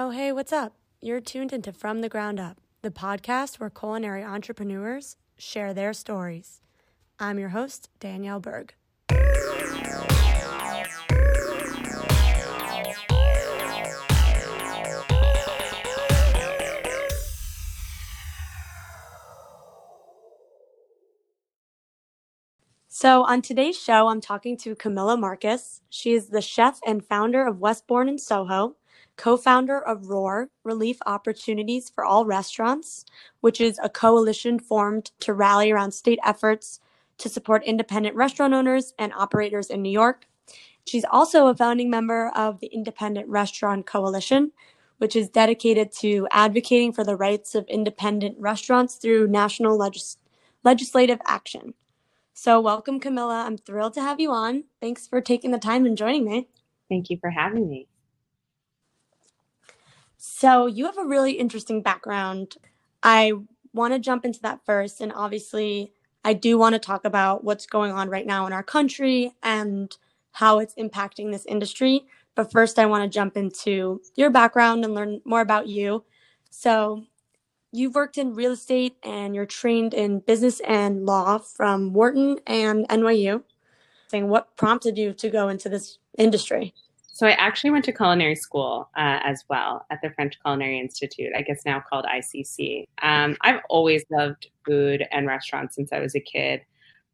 Oh, hey, what's up? You're tuned into From the Ground Up, the podcast where culinary entrepreneurs share their stories. I'm your host, Danielle Berg. So on today's show, I'm talking to Camilla Marcus. She is the chef and founder of Westbourne in Soho, co-founder of ROAR, Relief Opportunities for All Restaurants, which is a coalition formed to rally around state efforts to support independent restaurant owners and operators in New York. She's also a founding member of the Independent Restaurant Coalition, which is dedicated to advocating for the rights of independent restaurants through national legislative action. So welcome, Camilla. I'm thrilled to have you on. Thanks for taking the time and joining me. Thank you for having me. So you have a really interesting background. I want to jump into that first. And obviously, I do want to talk about what's going on right now in our country and how it's impacting this industry. But first, I want to jump into your background and learn more about you. So you've worked in real estate and you're trained in business and law from Wharton and NYU. What prompted you to go into this industry? So I actually went to culinary school as well at the French Culinary Institute, I guess now called ICC. I've always loved food and restaurants since I was a kid.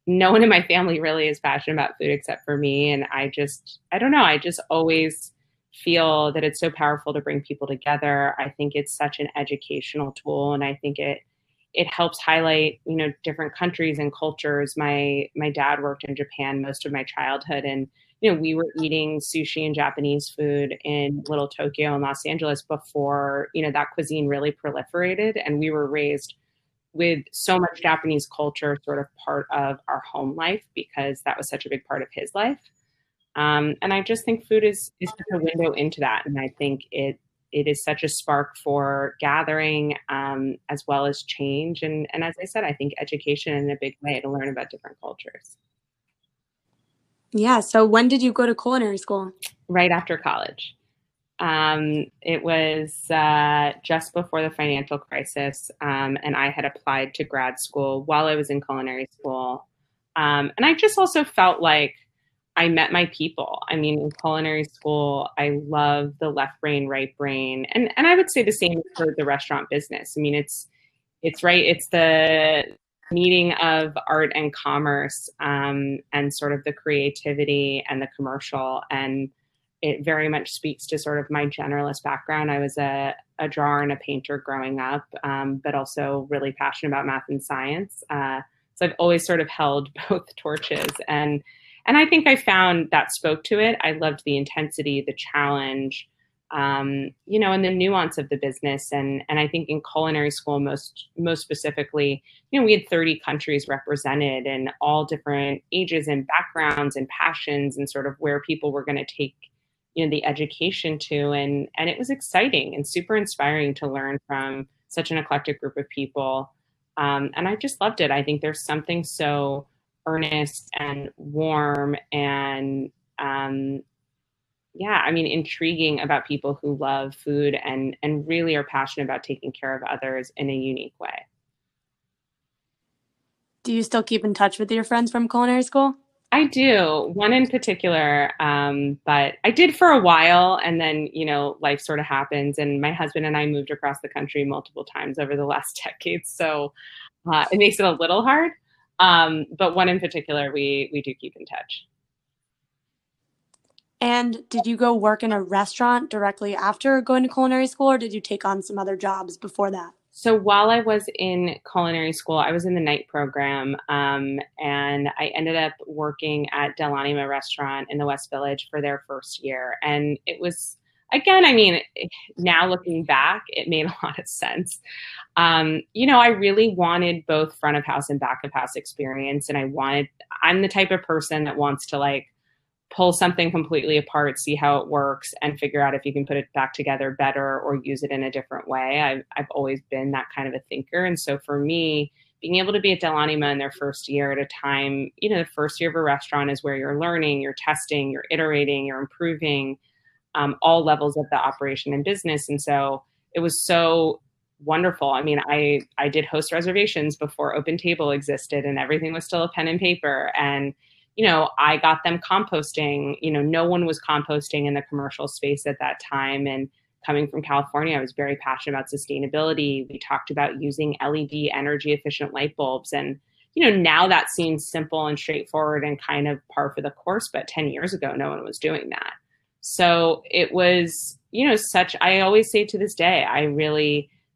No one in my family really is passionate about food except for me. And I just always feel that it's so powerful to bring people together. I think it's such an educational tool, and I think it helps highlight, you know, different countries and cultures. My dad worked in Japan most of my childhood, and you know, we were eating sushi and Japanese food in Little Tokyo and Los Angeles before, you know, that cuisine really proliferated, and we were raised with so much Japanese culture sort of part of our home life because that was such a big part of his life. And I just think food is a window into that. And I think it is such a spark for gathering as well as change. And as I said, I think education in a big way to learn about different cultures. Yeah. So when did you go to culinary school? Right after college. It was just before the financial crisis. And I had applied to grad school while I was in culinary school. And I just also felt like I met my people. I mean, in culinary school, I love the left brain, right brain. And I would say the same for the restaurant business. I mean, it's right. It's the meeting of art and commerce and sort of the creativity and the commercial. And it very much speaks to sort of my generalist background. I was a drawer and a painter growing up, but also really passionate about math and science. So I've always sort of held both torches, and I think I found that spoke to it. I loved the intensity, the challenge, you know, and the nuance of the business. And I think in culinary school, most specifically, you know, we had 30 countries represented and all different ages and backgrounds and passions and sort of where people were going to take, you know, the education to. And it was exciting and super inspiring to learn from such an eclectic group of people. And I just loved it. I think there's something so earnest and warm and, intriguing about people who love food and really are passionate about taking care of others in a unique way. Do you still keep in touch with your friends from culinary school? I do, one in particular, but I did for a while, and then, you know, life sort of happens, and my husband and I moved across the country multiple times over the last decade, so it makes it a little hard. But one in particular, we do keep in touch. And did you go work in a restaurant directly after going to culinary school, or did you take on some other jobs before that? So while I was in culinary school, I was in the night program, and I ended up working at dell'anima restaurant in the West Village for their first year. And it was, again, I mean, now looking back, it made a lot of sense. You know, I really wanted both front of house and back of house experience. And I'm the type of person that wants to like pull something completely apart, see how it works, and figure out if you can put it back together better or use it in a different way. I've always been that kind of a thinker. And so for me, being able to be at dell'anima in their first year at a time, you know, the first year of a restaurant is where you're learning, you're testing, you're iterating, you're improving. all levels of the operation and business. And so it was so wonderful. I mean, I did host reservations before OpenTable existed, and everything was still a pen and paper. And, you know, I got them composting. You know, no one was composting in the commercial space at that time. And coming from California, I was very passionate about sustainability. We talked about using LED energy efficient light bulbs. And, you know, now that seems simple and straightforward and kind of par for the course, but 10 years ago, no one was doing that. So it was, you know, such, I always say to this day,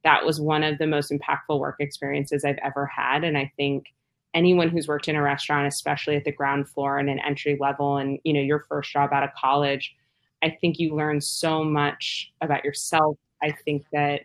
that was one of the most impactful work experiences I've ever had. And I think anyone who's worked in a restaurant, especially at the ground floor and an entry level and, you know, your first job out of college, I think you learn so much about yourself. I think that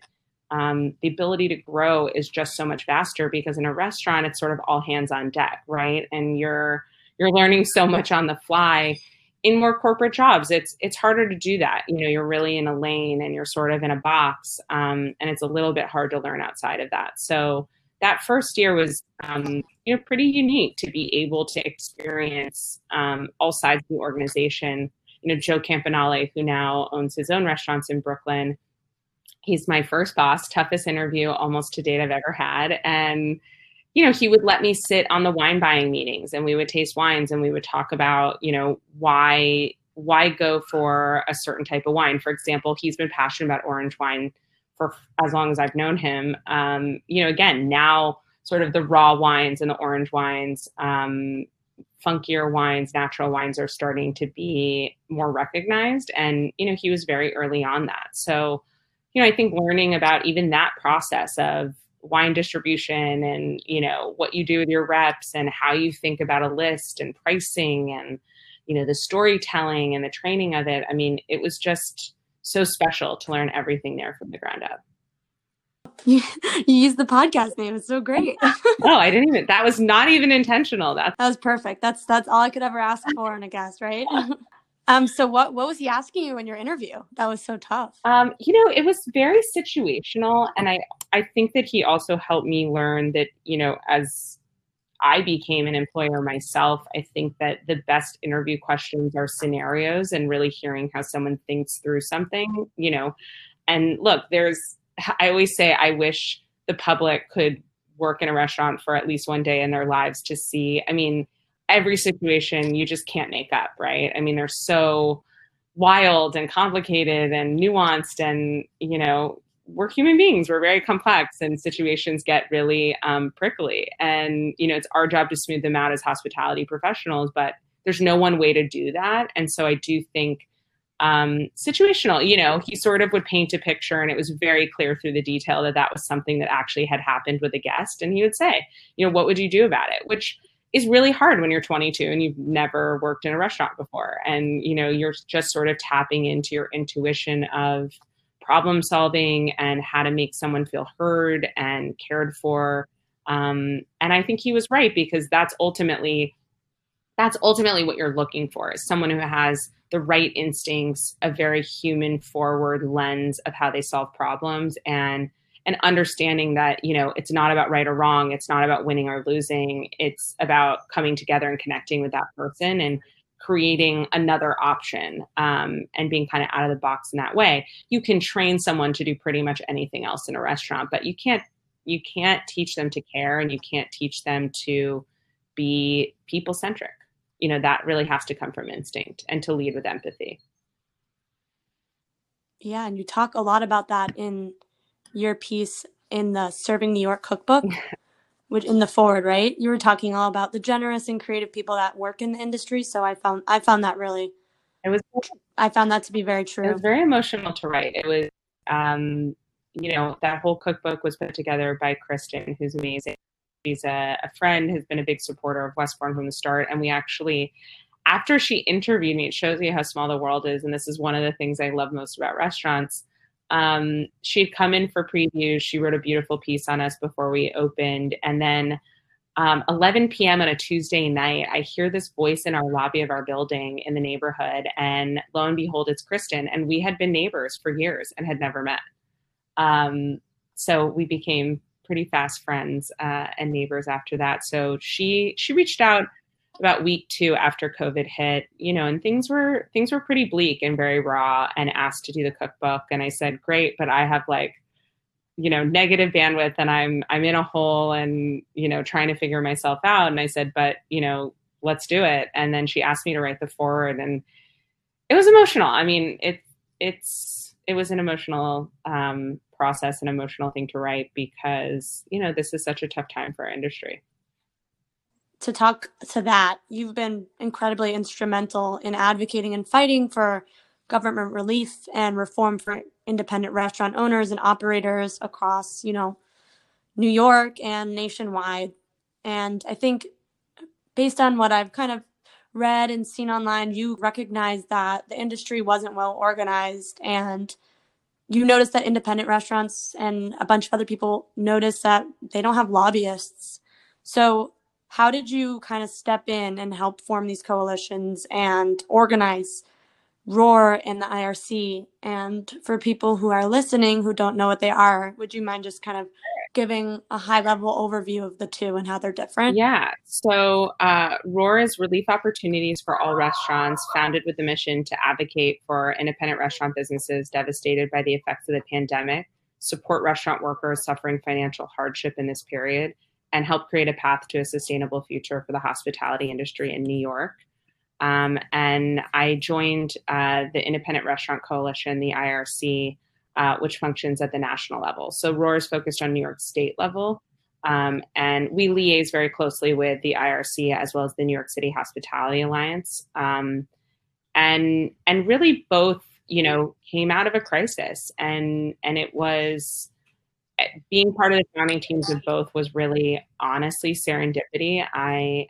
the ability to grow is just so much faster, because in a restaurant, it's sort of all hands on deck, right? And you're learning so much on the fly. In more corporate jobs, it's harder to do that. You know, you're really in a lane and you're sort of in a box, and it's a little bit hard to learn outside of that. So that first year was, you know, pretty unique to be able to experience all sides of the organization. You know, Joe Campanale, who now owns his own restaurants in Brooklyn, he's my first boss, toughest interview almost to date I've ever had. And, you know, he would let me sit on the wine buying meetings, and we would taste wines, and we would talk about, you know, why go for a certain type of wine. For example, he's been passionate about orange wine for as long as I've known him. You know, again, now sort of the raw wines and the orange wines, funkier wines, natural wines are starting to be more recognized. And, you know, he was very early on that. So, you know, I think learning about even that process of wine distribution and, you know, what you do with your reps and how you think about a list and pricing and, you know, the storytelling and the training of it. I mean, it was just so special to learn everything there from the ground up. You used the podcast name. It's so great. Oh, I didn't even, that was not even intentional. That was perfect. That's all I could ever ask for in a guest, right? So what was he asking you in your interview? That was so tough. You know, it was very situational. And I think that he also helped me learn that, you know, as I became an employer myself, I think that the best interview questions are scenarios and really hearing how someone thinks through something, you know. And look, I always say, I wish the public could work in a restaurant for at least one day in their lives to see, I mean, every situation you just can't make up, right? I mean, they're so wild and complicated and nuanced, and, you know, we're human beings, we're very complex, and situations get really prickly. And, you know, it's our job to smooth them out as hospitality professionals, but there's no one way to do that. And so I do think situational, you know, he sort of would paint a picture, and it was very clear through the detail that that was something that actually had happened with a guest. And he would say, you know, what would you do about it? Which is really hard when you're 22 and you've never worked in a restaurant before. And, you know, you're just sort of tapping into your intuition of problem solving and how to make someone feel heard and cared for. And I think he was right, because that's ultimately what you're looking for, is someone who has the right instincts, a very human forward lens of how they solve problems, and understanding that, you know, it's not about right or wrong. It's not about winning or losing. It's about coming together and connecting with that person and creating another option, and being kind of out of the box in that way. You can train someone to do pretty much anything else in a restaurant, but you can't teach them to care, and you can't teach them to be people-centric. You know, that really has to come from instinct and to lead with empathy. Yeah. And you talk a lot about that in your piece in the Serving New York cookbook, which in the forward, right? You were talking all about the generous and creative people that work in the industry. So I found that really, I found that to be very true. It was very emotional to write. It was, you know, that whole cookbook was put together by Kristen, who's amazing. She's a friend, has been a big supporter of Westbourne from the start. And we actually, after she interviewed me, it shows you how small the world is. And this is one of the things I love most about restaurants. She had come in for previews. She wrote a beautiful piece on us before we opened. And then 11 p.m. on a Tuesday night, I hear this voice in our lobby of our building in the neighborhood. And lo and behold, it's Kristen. And we had been neighbors for years and had never met. So we became pretty fast friends and neighbors after that. So she reached out about week two after COVID hit, you know, and things were pretty bleak and very raw, and asked to do the cookbook. And I said, great, but I have like, you know, negative bandwidth, and I'm in a hole and, you know, trying to figure myself out. And I said, but, you know, let's do it. And then she asked me to write the foreword, and it was emotional. I mean, it was an emotional process, an emotional thing to write, because, you know, this is such a tough time for our industry. To talk to that, you've been incredibly instrumental in advocating and fighting for government relief and reform for independent restaurant owners and operators across, you know, New York and nationwide. And I think based on what I've kind of read and seen online, you recognize that the industry wasn't well organized, and you noticed that independent restaurants and a bunch of other people noticed that they don't have lobbyists. So how did you kind of step in and help form these coalitions and organize ROAR and the IRC? And for people who are listening who don't know what they are, would you mind just kind of giving a high-level overview of the two and how they're different? Yeah. So ROAR is Relief Opportunities for All Restaurants, founded with the mission to advocate for independent restaurant businesses devastated by the effects of the pandemic, support restaurant workers suffering financial hardship in this period, and help create a path to a sustainable future for the hospitality industry in New York. And I joined the Independent Restaurant Coalition, the IRC, which functions at the national level. So ROAR is focused on New York State level. And we liaise very closely with the IRC as well as the New York City Hospitality Alliance. And really both, you know, came out of a crisis, and it was, being part of the founding teams of both was really, honestly, serendipity. I'm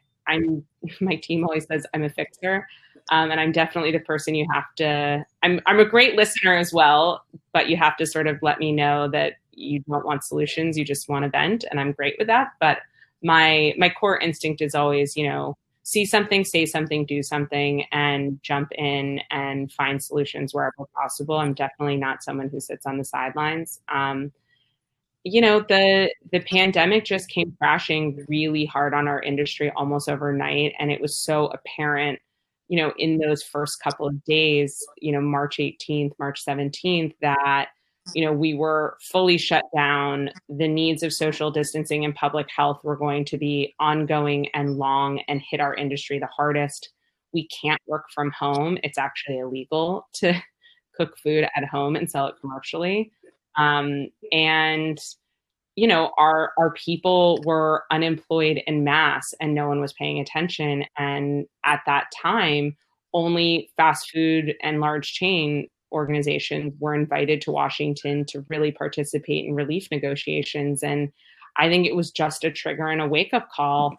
my team always says I'm a fixer, and I'm definitely the person you have to. I'm a great listener as well, but you have to sort of let me know that you don't want solutions, you just want to vent, and I'm great with that. But my core instinct is always, you know, see something, say something, do something, and jump in and find solutions wherever possible. I'm definitely not someone who sits on the sidelines. You know, the pandemic just came crashing really hard on our industry almost overnight. And it was so apparent, you know, in those first couple of days, you know, March 18th, March 17th, that, you know, we were fully shut down. The needs of social distancing and public health were going to be ongoing and long and hit our industry the hardest. We can't work from home. It's actually illegal to cook food at home and sell it commercially. And, you know, our people were unemployed en masse and no one was paying attention. And at that time, only fast food and large chain organizations were invited to Washington to really participate in relief negotiations. And I think it was just a trigger and a wake-up call.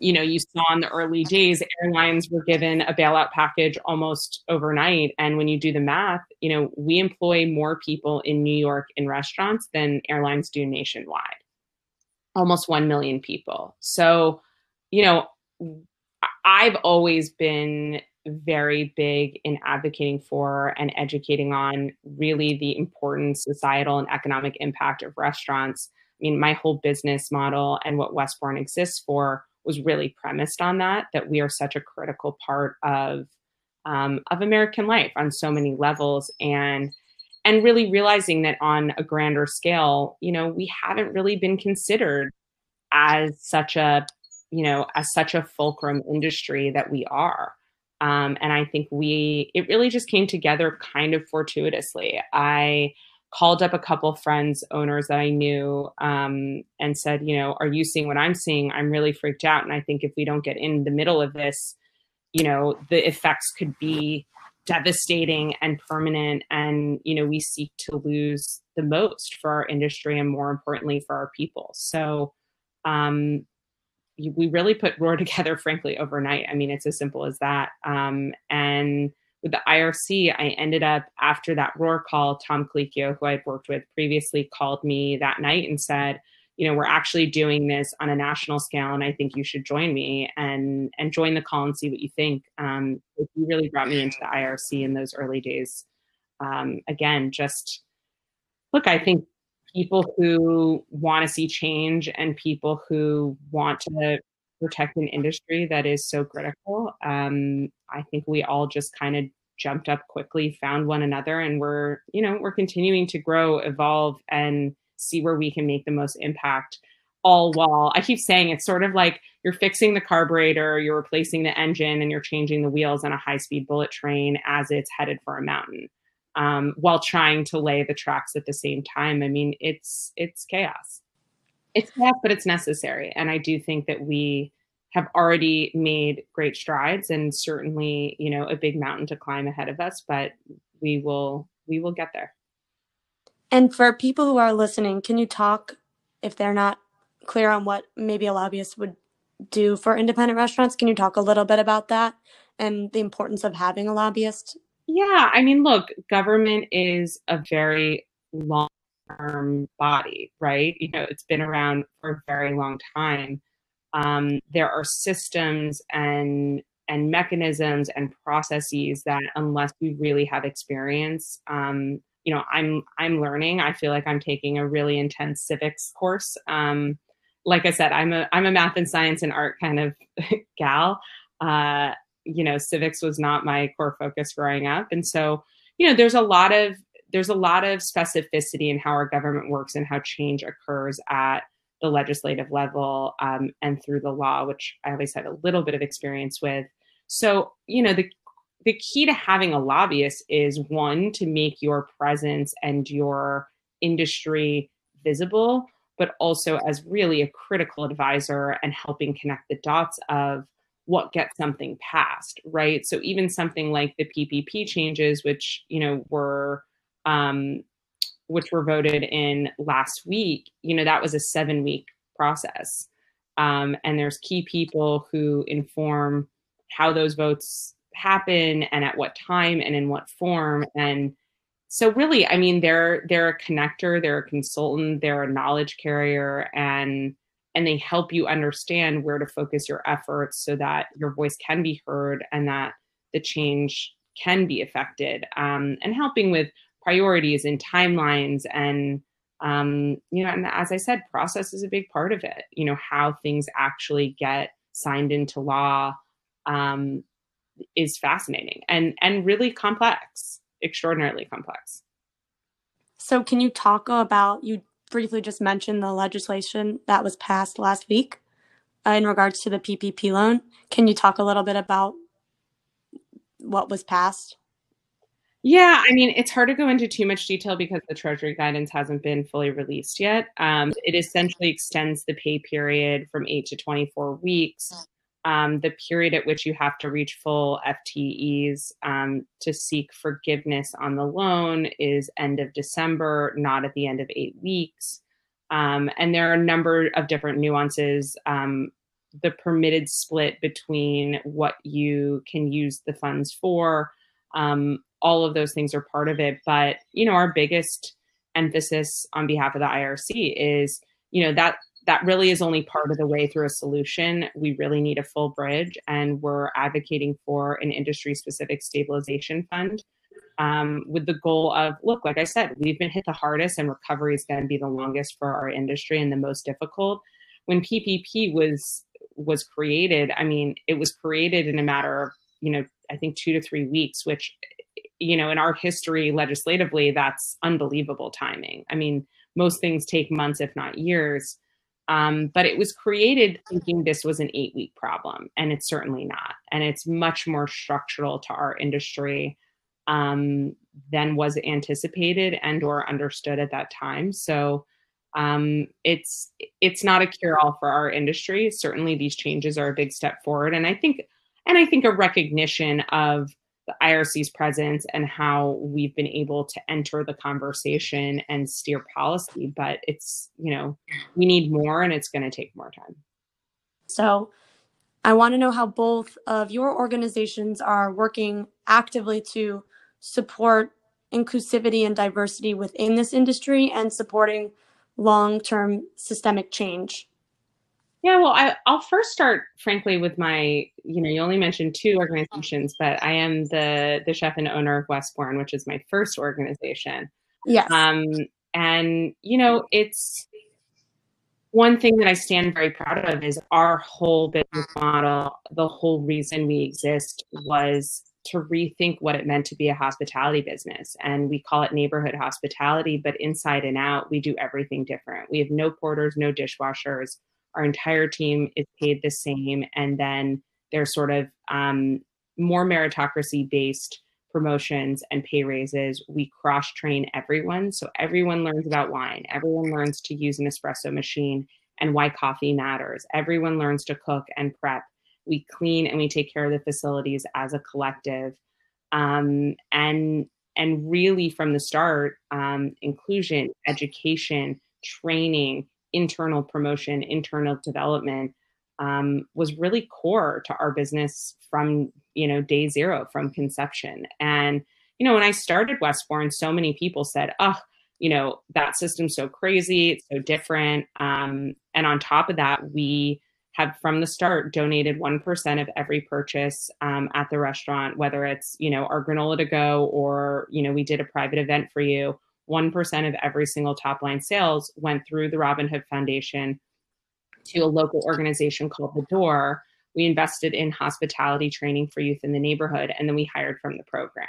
You know, you saw in the early days, airlines were given a bailout package almost overnight. And when you do the math, you know, we employ more people in New York in restaurants than airlines do nationwide, almost 1 million people. So, you know, I've always been very big in advocating for and educating on really the important societal and economic impact of restaurants. I mean, my whole business model and what Westbourne exists for was really premised on that we are such a critical part of American life on so many levels, and really realizing that on a grander scale, you know, we haven't really been considered as such a fulcrum industry that we are. And I think it really just came together kind of fortuitously. I called up a couple friends, owners that I knew, and said, you know, are you seeing what I'm seeing? I'm really freaked out. And I think if we don't get in the middle of this, you know, the effects could be devastating and permanent. And, you know, we seek to lose the most for our industry and more importantly for our people. So we really put ROAR together, frankly, overnight. I mean, it's as simple as that. And with the IRC, I ended up, after that ROAR call, Tom Colicchio, who I'd worked with previously, called me that night and said, you know, we're actually doing this on a national scale, and I think you should join me and join the call and see what you think. You really brought me into the IRC in those early days. Again, just, look, I think people who want to see change and people who want to protect an industry that is so critical. I think we all just kind of jumped up quickly, found one another, and we're continuing to grow, evolve, and see where we can make the most impact. All while, I keep saying, it's sort of like you're fixing the carburetor, you're replacing the engine, and you're changing the wheels on a high-speed bullet train as it's headed for a mountain, while trying to lay the tracks at the same time. I mean, it's chaos. It's tough, but it's necessary. And I do think that we have already made great strides, and certainly, you know, a big mountain to climb ahead of us, but we will get there. And for people who are listening, can you talk, if they're not clear on what maybe a lobbyist would do for independent restaurants, can you talk a little bit about that and the importance of having a lobbyist? Yeah, I mean, look, government is a very long-term body, right? You know, it's been around for a very long time. There are systems and mechanisms and processes that, unless we really have experience, you know, I'm learning. I feel like I'm taking a really intense civics course. Like I said, I'm a math and science and art kind of gal. You know, civics was not my core focus growing up, and so, you know, there's a lot of specificity in how our government works and how change occurs at the legislative level, and through the law, which I always had a little bit of experience with. So, you know, the key to having a lobbyist is, one, to make your presence and your industry visible, but also as really a critical advisor and helping connect the dots of what gets something passed, right? So even something like the PPP changes, which, you know, were voted in last week, you know, that was a 7-week process. And there's key people who inform how those votes happen and at what time and in what form. And so really, I mean, they're a connector, they're a consultant, they're a knowledge carrier, and they help you understand where to focus your efforts so that your voice can be heard and that the change can be affected, and helping with priorities and timelines. And, you know, and as I said, process is a big part of it, you know, how things actually get signed into law, is fascinating and really complex, extraordinarily complex. So can you talk about, you briefly just mentioned the legislation that was passed last week in regards to the PPP loan. Can you talk a little bit about what was passed? Yeah, I mean, it's hard to go into too much detail because the Treasury guidance hasn't been fully released yet. It essentially extends the pay period from 8 to 24 weeks. The period at which you have to reach full FTEs to seek forgiveness on the loan is end of December, not at the end of 8 weeks. And there are a number of different nuances. The permitted split between what you can use the funds for, all of those things are part of it. But, you know, our biggest emphasis on behalf of the IRC is, you know, that really is only part of the way through a solution. We really need a full bridge, and we're advocating for an industry-specific stabilization fund, with the goal of, look, like I said, we've been hit the hardest, and recovery is going to be the longest for our industry and the most difficult. When PPP was created, I mean, it was created in a matter of, you know, I think 2 to 3 weeks, which, you know, in our history legislatively, that's unbelievable timing. I mean, most things take months, if not years. But it was created thinking this was an 8-week problem, and it's certainly not. And it's much more structural to our industry than was anticipated and or understood at that time. So it's not a cure-all for our industry. Certainly these changes are a big step forward. And I think a recognition of the IRC's presence and how we've been able to enter the conversation and steer policy, but it's, you know, we need more, and it's going to take more time. So I want to know how both of your organizations are working actively to support inclusivity and diversity within this industry and supporting long-term systemic change. Yeah, well, I'll first start, frankly, with my, you know, you only mentioned two organizations, but I am the chef and owner of Westbourne, which is my first organization. Yes. And, you know, it's, One thing that I stand very proud of is our whole business model. The whole reason we exist was to rethink what it meant to be a hospitality business. And we call it neighborhood hospitality, but inside and out, we do everything different. We have no porters, no dishwashers. Our entire team is paid the same. And then there's sort of more meritocracy-based promotions and pay raises. We cross-train everyone. So everyone learns about wine. Everyone learns to use an espresso machine and why coffee matters. Everyone learns to cook and prep. We clean and we take care of the facilities as a collective. And really from the start, inclusion, education, training, internal promotion, internal development was really core to our business from, day zero, from conception. And, when I started Westbourne, so many people said, that system's so crazy, it's so different. And on top of that, we have from the start donated 1% of every purchase at the restaurant, whether it's, our granola to go or, we did a private event for you. 1% of every single top line sales went through the Robin Hood Foundation to a local organization called The Door. We invested in hospitality training for youth in the neighborhood, and then we hired from the program.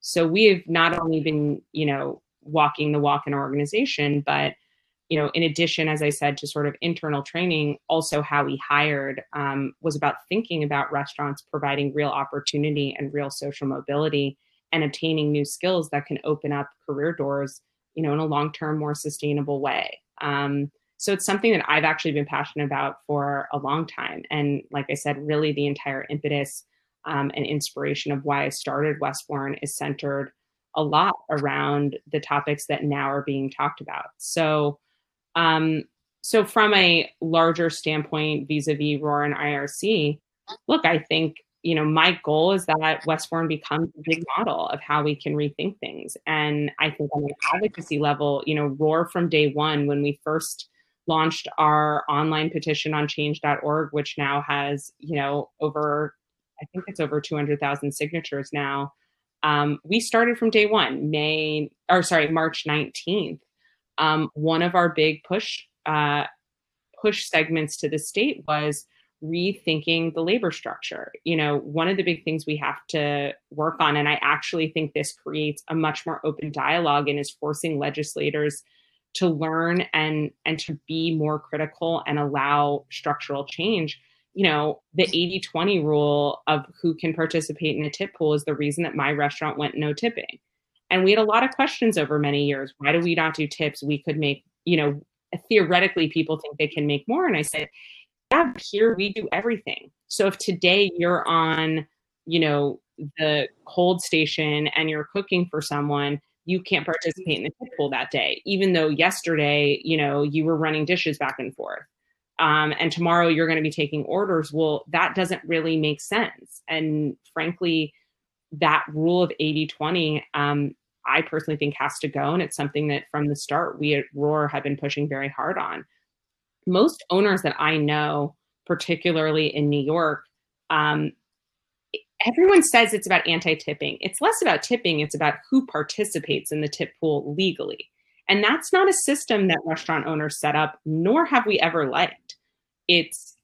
So we've not only been, walking the walk in our organization, but in addition, as I said, to sort of internal training, also how we hired was about thinking about restaurants providing real opportunity and real social mobility and obtaining new skills that can open up career doors, in a long-term, more sustainable way. So it's something that I've actually been passionate about for a long time. And like I said, really the entire impetus and inspiration of why I started Westbourne is centered a lot around the topics that now are being talked about. So from a larger standpoint, vis-a-vis ROAR and IRC, look, I think, my goal is that Westbourne becomes a big model of how we can rethink things. And I think on an advocacy level, ROAR from day one, when we first launched our online petition on change.org, which now has, I think it's over 200,000 signatures now. We started from day one, March 19th. One of our big push segments to the state was rethinking the labor structure. One of the big things we have to work on, and I actually think this creates a much more open dialogue and is forcing legislators to learn and to be more critical and allow structural change. The 80-20 rule of who can participate in a tip pool is the reason that my restaurant went no tipping. And we had a lot of questions over many years. Why do we not do tips? We could make, theoretically people think they can make more. And I said, yeah, here we do everything. So if today you're on, the cold station and you're cooking for someone, you can't participate in the tip pool that day, even though yesterday, you were running dishes back and forth. And tomorrow you're going to be taking orders. Well, that doesn't really make sense. And frankly, that rule of 80-20, I personally think has to go. And it's something that from the start, we at ROAR have been pushing very hard on. Most owners that I know, particularly in New York, everyone says it's about anti-tipping. It's less about tipping. It's about who participates in the tip pool legally. And that's not a system that restaurant owners set up, nor have we ever liked. It's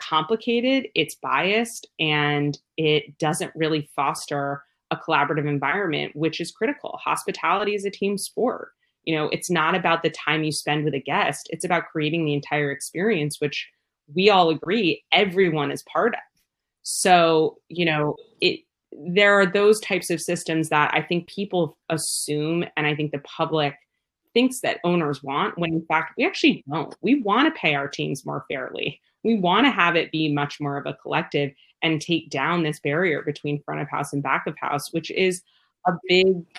complicated, it's biased, and it doesn't really foster a collaborative environment, which is critical. Hospitality is a team sport. It's not about the time you spend with a guest. It's about creating the entire experience, which we all agree everyone is part of. So, there are those types of systems that I think people assume, and I think the public thinks that owners want, when in fact, we actually don't. We want to pay our teams more fairly. We want to have it be much more of a collective and take down this barrier between front of house and back of house, which is a big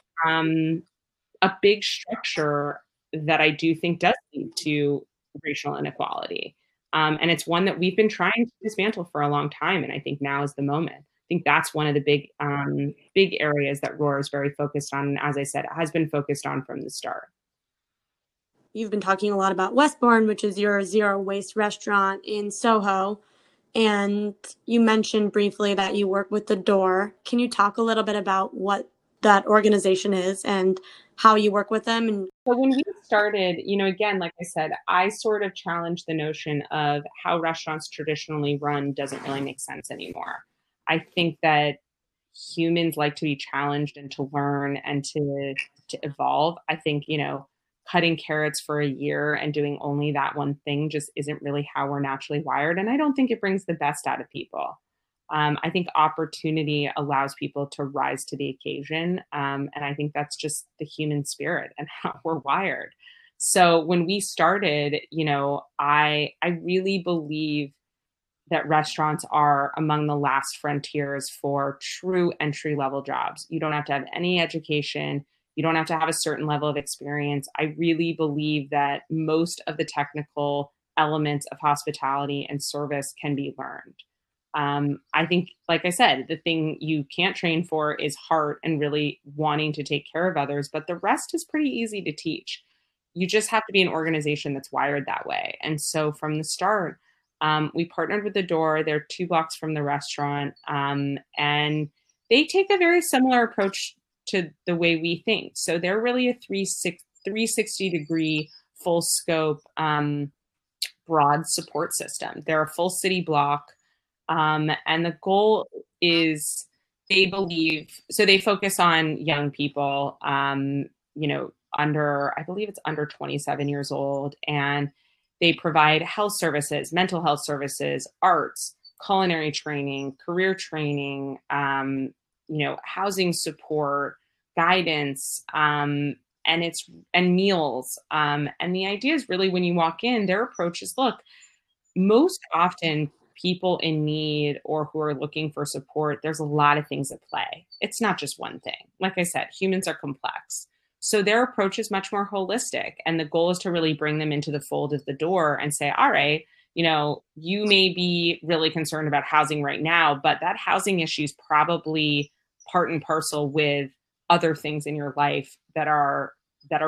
structure that I do think does lead to racial inequality. And it's one that we've been trying to dismantle for a long time. And I think now is the moment. I think that's one of the big, big areas that ROAR is very focused on. And as I said, it has been focused on from the start. You've been talking a lot about Westbourne, which is your zero waste restaurant in Soho. And you mentioned briefly that you work with The Door. Can you talk a little bit about what that organization is and how you work with them? And so when we started, you know, again, like I said, I sort of challenged the notion of how restaurants traditionally run doesn't really make sense anymore. I think that humans like to be challenged and to learn and to evolve. I think, you know, cutting carrots for a year and doing only that one thing just isn't really how we're naturally wired. And I don't think it brings the best out of people. I think opportunity allows people to rise to the occasion. And I think that's just the human spirit and how we're wired. So when we started, you know, I really believe that restaurants are among the last frontiers for true entry-level jobs. You don't have to have any education. You don't have to have a certain level of experience. I really believe that most of the technical elements of hospitality and service can be learned. I think, like I said, the thing you can't train for is heart and really wanting to take care of others, but the rest is pretty easy to teach. You just have to be an organization that's wired that way. And so from the start, we partnered with The Door. They're 2 blocks from the restaurant, and they take a very similar approach to the way we think. So they're really a 360 degree full scope, broad support system. They're a full city block. And the goal is they believe, so they focus on young people, you know, I believe it's under 27 years old, and they provide health services, mental health services, arts, culinary training, career training, you know, housing support, guidance, and meals. And the idea is really when you walk in, their approach is, look, most often people in need or who are looking for support, there's a lot of things at play. It's not just one thing. Like I said, humans are complex. So their approach is much more holistic. And the goal is to really bring them into the fold of The Door and say, all right, you know, you may be really concerned about housing right now, but that housing issue is probably part and parcel with other things in your life that are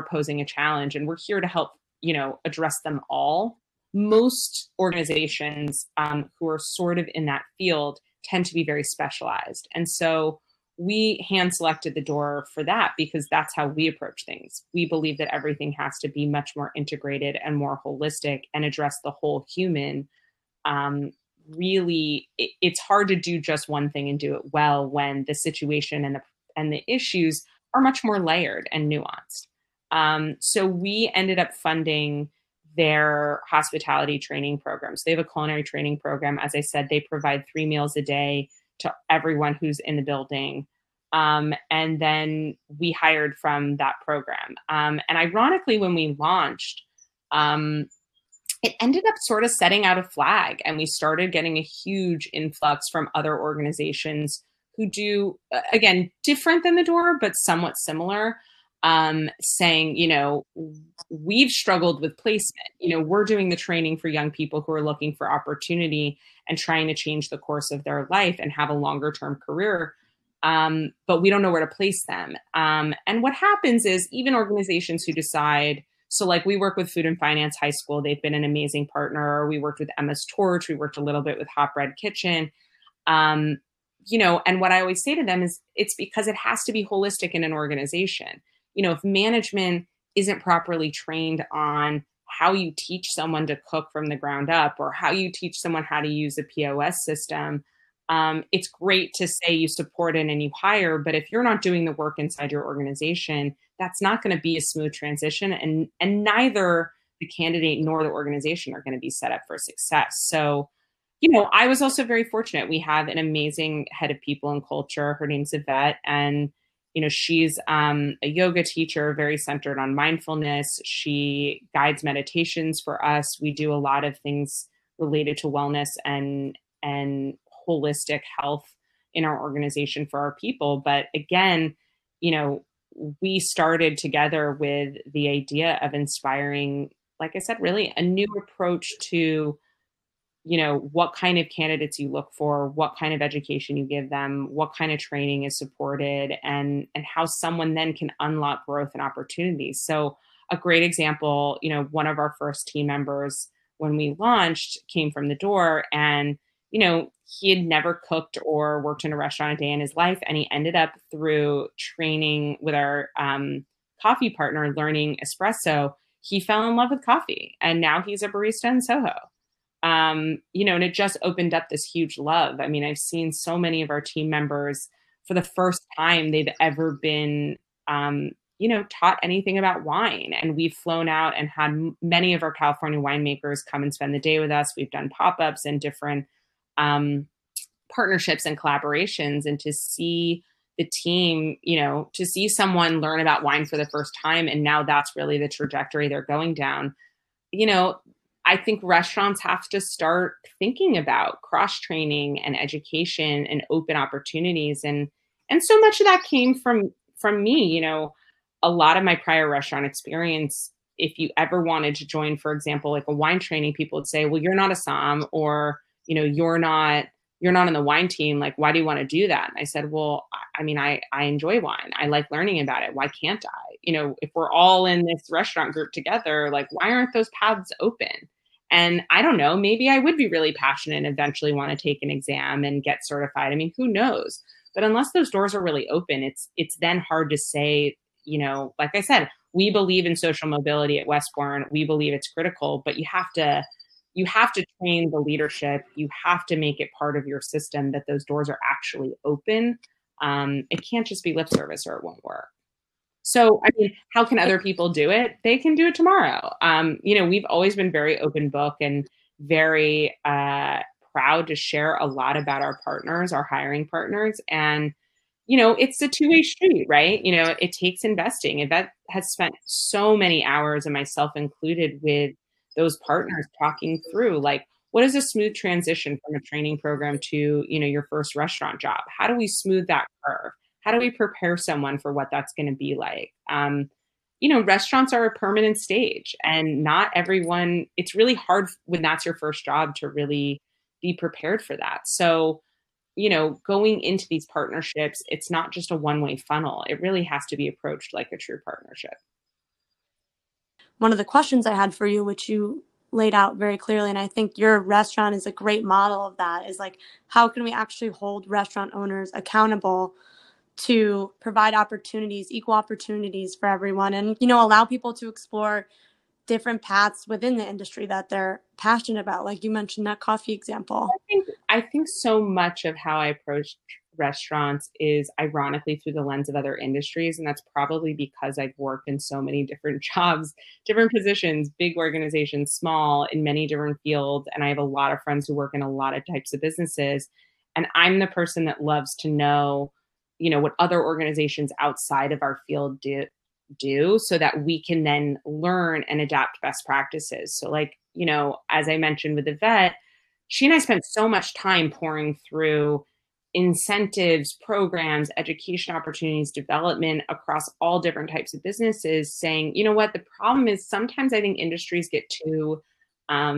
posing a challenge. And we're here to help, you know, address them all. Most organizations who are sort of in that field tend to be very specialized. And so we hand selected The Door for that because that's how we approach things. We believe that everything has to be much more integrated and more holistic and address the whole human. Really, it's hard to do just one thing and do it well when the situation and the issues are much more layered and nuanced. So we ended up funding their hospitality training programs. They have a culinary training program. As I said, they provide 3 meals a day to everyone who's in the building. And then we hired from that program. And ironically, when we launched, it ended up sort of setting out a flag, and we started getting a huge influx from other organizations who do, again, different than The Door, but somewhat similar. Saying, you know, we've struggled with placement. You know, we're doing the training for young people who are looking for opportunity and trying to change the course of their life and have a longer term career, but we don't know where to place them. And what happens is even organizations who decide, so like we work with Food and Finance High School. They've been an amazing partner. We worked with Emma's Torch. We worked a little bit with Hot Bread Kitchen. You know, and what I always say to them is it's because it has to be holistic in an organization. You know, if management isn't properly trained on how you teach someone to cook from the ground up or how you teach someone how to use a POS system, it's great to say you support it and you hire, but if you're not doing the work inside your organization, that's not going to be a smooth transition, and neither the candidate nor the organization are going to be set up for success. So, you know, I was also very fortunate. We have an amazing head of people and culture. Her name's Yvette, and you know, she's a yoga teacher, very centered on mindfulness. She guides meditations for us. We do a lot of things related to wellness and holistic health in our organization for our people. But again, you know, we started together with the idea of inspiring, like I said, really a new approach to, you know, what kind of candidates you look for, what kind of education you give them, what kind of training is supported, and how someone then can unlock growth and opportunities. So a great example, you know, one of our first team members when we launched came from The Door, and, you know, he had never cooked or worked in a restaurant a day in his life. And he ended up through training with our coffee partner, Learning Espresso, he fell in love with coffee, and now he's a barista in Soho. You know, and it just opened up this huge love. I mean, I've seen so many of our team members for the first time they've ever been, you know, taught anything about wine. And we've flown out and had many of our California winemakers come and spend the day with us. We've done pop-ups and different partnerships and collaborations, and to see the team, you know, to see someone learn about wine for the first time. And now that's really the trajectory they're going down. You know, I think restaurants have to start thinking about cross-training and education and open opportunities. And so much of that came from me. You know, a lot of my prior restaurant experience, if you ever wanted to join, for example, like a wine training, people would say, well, you're not a SOM, or, you know, you're not on the wine team. Like, why do you want to do that? And I said, well, I mean, I enjoy wine. I like learning about it. Why can't I? You know, if we're all in this restaurant group together, like, why aren't those paths open? And I don't know, maybe I would be really passionate and eventually want to take an exam and get certified. I mean, who knows? But unless those doors are really open, it's then hard to say, you know, like I said, we believe in social mobility at Westbourne. We believe it's critical, but you have to train the leadership. You have to make it part of your system that those doors are actually open. It can't just be lip service or it won't work. So, I mean, how can other people do it? They can do it tomorrow. You know, we've always been very open book and very proud to share a lot about our partners, our hiring partners. And, you know, it's a two-way street, right? You know, it takes investing. Yvette has spent so many hours, and myself included, with those partners talking through, like, what is a smooth transition from a training program to, you know, your first restaurant job? How do we smooth that curve? How do we prepare someone for what that's going to be like? You know, restaurants are a permanent stage, and not everyone, it's really hard when that's your first job to really be prepared for that. So, you know, going into these partnerships, it's not just a one-way funnel. It really has to be approached like a true partnership. One of the questions I had for you, which you laid out very clearly, and I think your restaurant is a great model of that, is like, how can we actually hold restaurant owners accountable to provide opportunities, equal opportunities for everyone, and, you know, allow people to explore different paths within the industry that they're passionate about? Like you mentioned that coffee example. I think so much of how I approach restaurants is ironically through the lens of other industries. And that's probably because I've worked in so many different jobs, different positions, big organizations, small, in many different fields. And I have a lot of friends who work in a lot of types of businesses. And I'm the person that loves to know, you know, what other organizations outside of our field do so that we can then learn and adapt best practices. So, like, you know, as I mentioned with Yvette, she and I spent so much time pouring through incentives, programs, education opportunities, development across all different types of businesses, saying, you know what, the problem is sometimes I think industries get too, you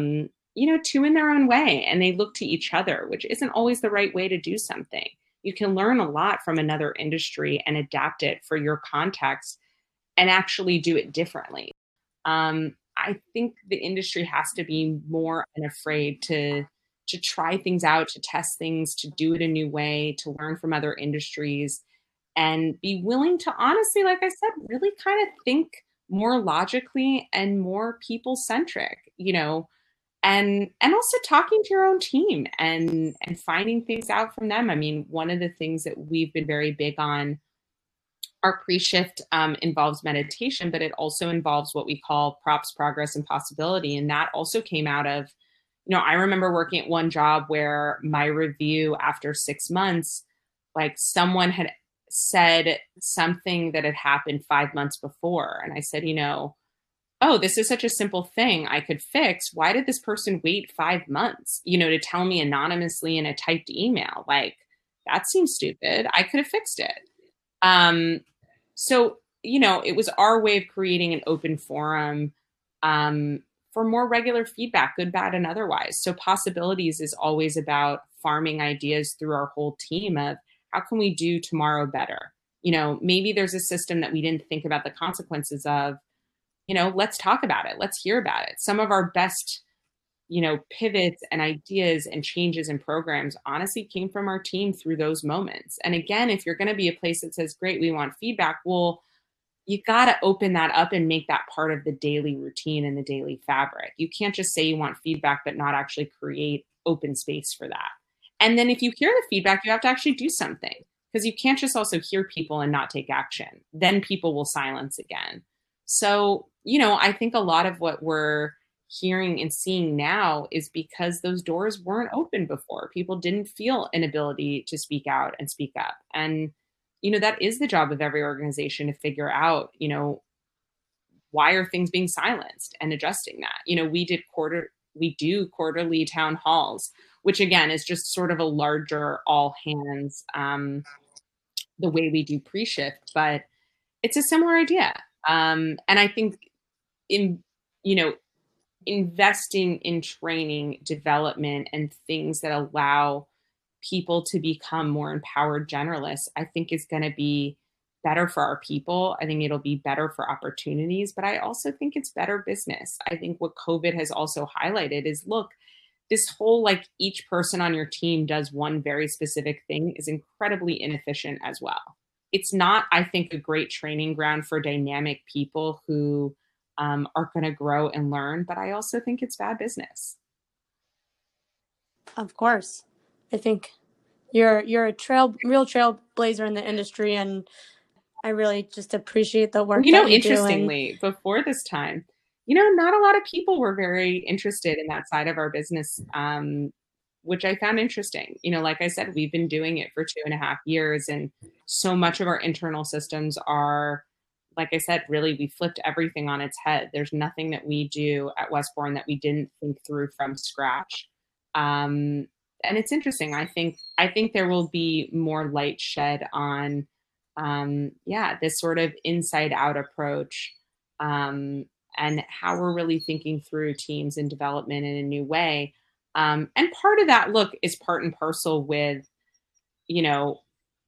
know, too in their own way, and they look to each other, which isn't always the right way to do something. You can learn a lot from another industry and adapt it for your context and actually do it differently. I think the industry has to be more unafraid to try things out, to test things, to do it a new way, to learn from other industries, and be willing to honestly, like I said, really kind of think more logically and more people-centric, you know, and also talking to your own team and finding things out from them. I mean, one of the things that we've been very big on, our pre-shift involves meditation, but it also involves what we call props, progress, and possibility. And that also came out of, you know, I remember working at one job where my review after 6 months, like, someone had said something that had happened 5 months before. And I said, you know, oh, this is such a simple thing I could fix. Why did this person wait 5 months, you know, to tell me anonymously in a typed email? Like, that seems stupid. I could have fixed it. So, you know, it was our way of creating an open forum for more regular feedback, good, bad, and otherwise. So possibilities is always about farming ideas through our whole team of how can we do tomorrow better? You know, maybe there's a system that we didn't think about the consequences of. You know, let's talk about it. Let's hear about it. Some of our best, you know, pivots and ideas and changes in programs honestly came from our team through those moments. And again, if you're going to be a place that says, great, we want feedback, well, you got to open that up and make that part of the daily routine and the daily fabric. You can't just say you want feedback, but not actually create open space for that. And then if you hear the feedback, you have to actually do something, because you can't just also hear people and not take action. Then people will silence again. So, you know, I think a lot of what we're hearing and seeing now is because those doors weren't open before. People didn't feel an ability to speak out and speak up. And, you know, that is the job of every organization, to figure out, you know, why are things being silenced and adjusting that. You know, we do quarterly town halls, which again is just sort of a larger all hands, the way we do pre-shift, but it's a similar idea. And I think investing in training, development, and things that allow people to become more empowered generalists, I think is going to be better for our people. I think it'll be better for opportunities, but I also think it's better business. I think what COVID has also highlighted is, look, this whole like each person on your team does one very specific thing is incredibly inefficient as well. It's not, I think, a great training ground for dynamic people who are going to grow and learn, but I also think it's bad business. Of course. I think you're a real trailblazer in the industry, and I really just appreciate the work. You know, interestingly, before this time, you know, not a lot of people were very interested in that side of our business, which I found interesting. You know, like I said, we've been doing it for 2.5 years, and so much of our internal systems are, like I said, really, we flipped everything on its head. There's nothing that we do at Westbourne that we didn't think through from scratch. And it's interesting. I think there will be more light shed on, this sort of inside out approach, and how we're really thinking through teams and development in a new way. And part of that, look, is part and parcel with, you know,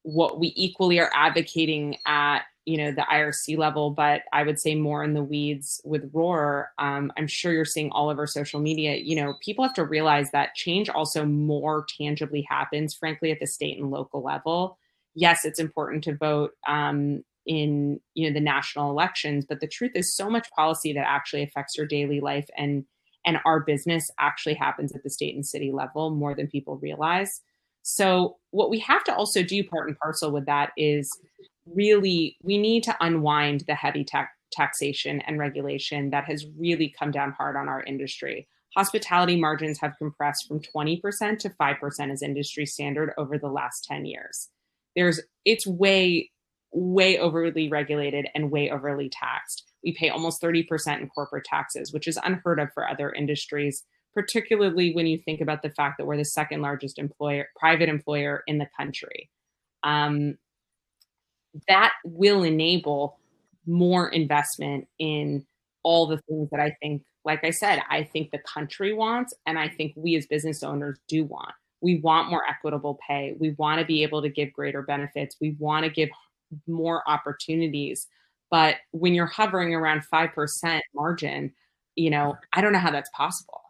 what we equally are advocating at, you know, the IRC level, but I would say more in the weeds with ROAR. I'm sure you're seeing all of our social media, you know, people have to realize that change also more tangibly happens, frankly, at the state and local level. Yes, it's important to vote in, you know, the national elections, but the truth is so much policy that actually affects your daily life and our business actually happens at the state and city level more than people realize. So what we have to also do part and parcel with that is really, we need to unwind the heavy taxation and regulation that has really come down hard on our industry. Hospitality margins have compressed from 20% to 5% as industry standard over the last 10 years. It's way overly regulated and way overly taxed. We pay almost 30% in corporate taxes, which is unheard of for other industries, particularly when you think about the fact that we're the second largest employer, private employer in the country. That will enable more investment in all the things that I think, like I said, I think the country wants, and I think we as business owners do want. We want more equitable pay. We want to be able to give greater benefits. We want to give more opportunities. But when you're hovering around 5% margin, you know, I don't know how that's possible,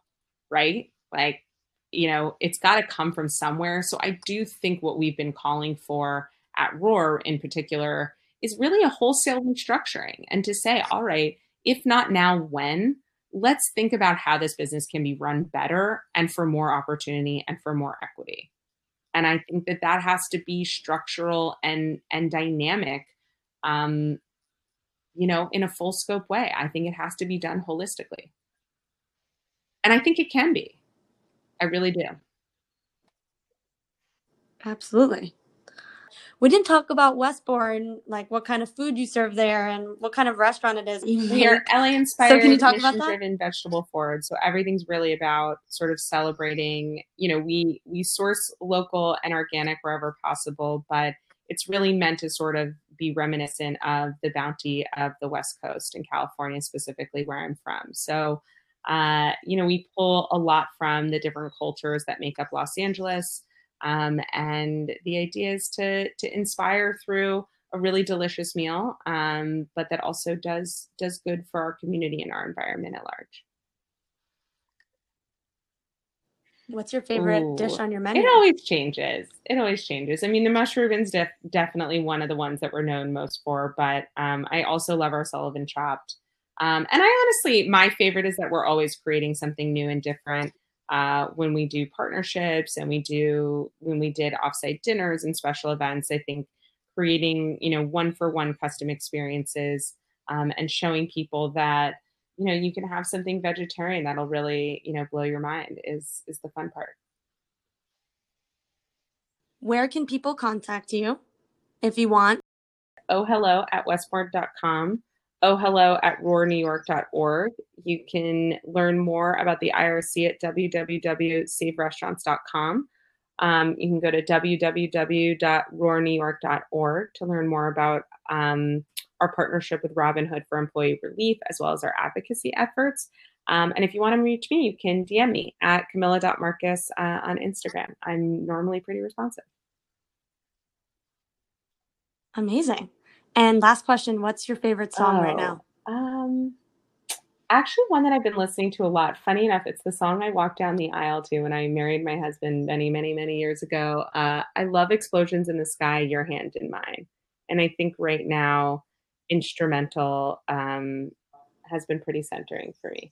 right? Like, you know, it's got to come from somewhere. So I do think what we've been calling for at ROAR in particular is really a wholesale restructuring, and to say, all right, if not now, when? Let's think about how this business can be run better and for more opportunity and for more equity. And I think that that has to be structural and dynamic, you know, in a full scope way. I think it has to be done holistically. And I think it can be. I really do. Absolutely. We didn't talk about Westbourne, like what kind of food you serve there and what kind of restaurant it is. We are LA-inspired, so can you talk about that? Mission-driven, vegetable forward. So everything's really about sort of celebrating, you know, we source local and organic wherever possible, but it's really meant to sort of be reminiscent of the bounty of the West Coast and California, specifically where I'm from. So, you know, we pull a lot from the different cultures that make up Los Angeles. And the idea is to inspire through a really delicious meal, but that also does good for our community and our environment at large. What's your favorite dish on your menu? It always changes. I mean, the mush Reuben's definitely one of the ones that we're known most for, but I also love our Sullivan Chopped. And I honestly, my favorite is that we're always creating something new and different when we do partnerships and when we did offsite dinners and special events. I think creating, you know, one-for-one custom experiences and showing people that, you know, you can have something vegetarian that'll really, you know, blow your mind is the fun part. Where can people contact you if you want? ohello@westbourne.com, ohello@roarnewyork.org. You can learn more about the IRC at www.saverestaurants.com. You can go to www.roarnewyork.org to learn more about our partnership with Robin Hood for employee relief, as well as our advocacy efforts. And if you want to reach me, you can DM me at camilla.marcus on Instagram. I'm normally pretty responsive. Amazing. And last question, what's your favorite song right now? Actually, one that I've been listening to a lot. Funny enough, it's the song I walked down the aisle to when I married my husband many, many, many years ago. I love Explosions in the Sky, Your Hand in Mine. And I think right now, instrumental has been pretty centering for me.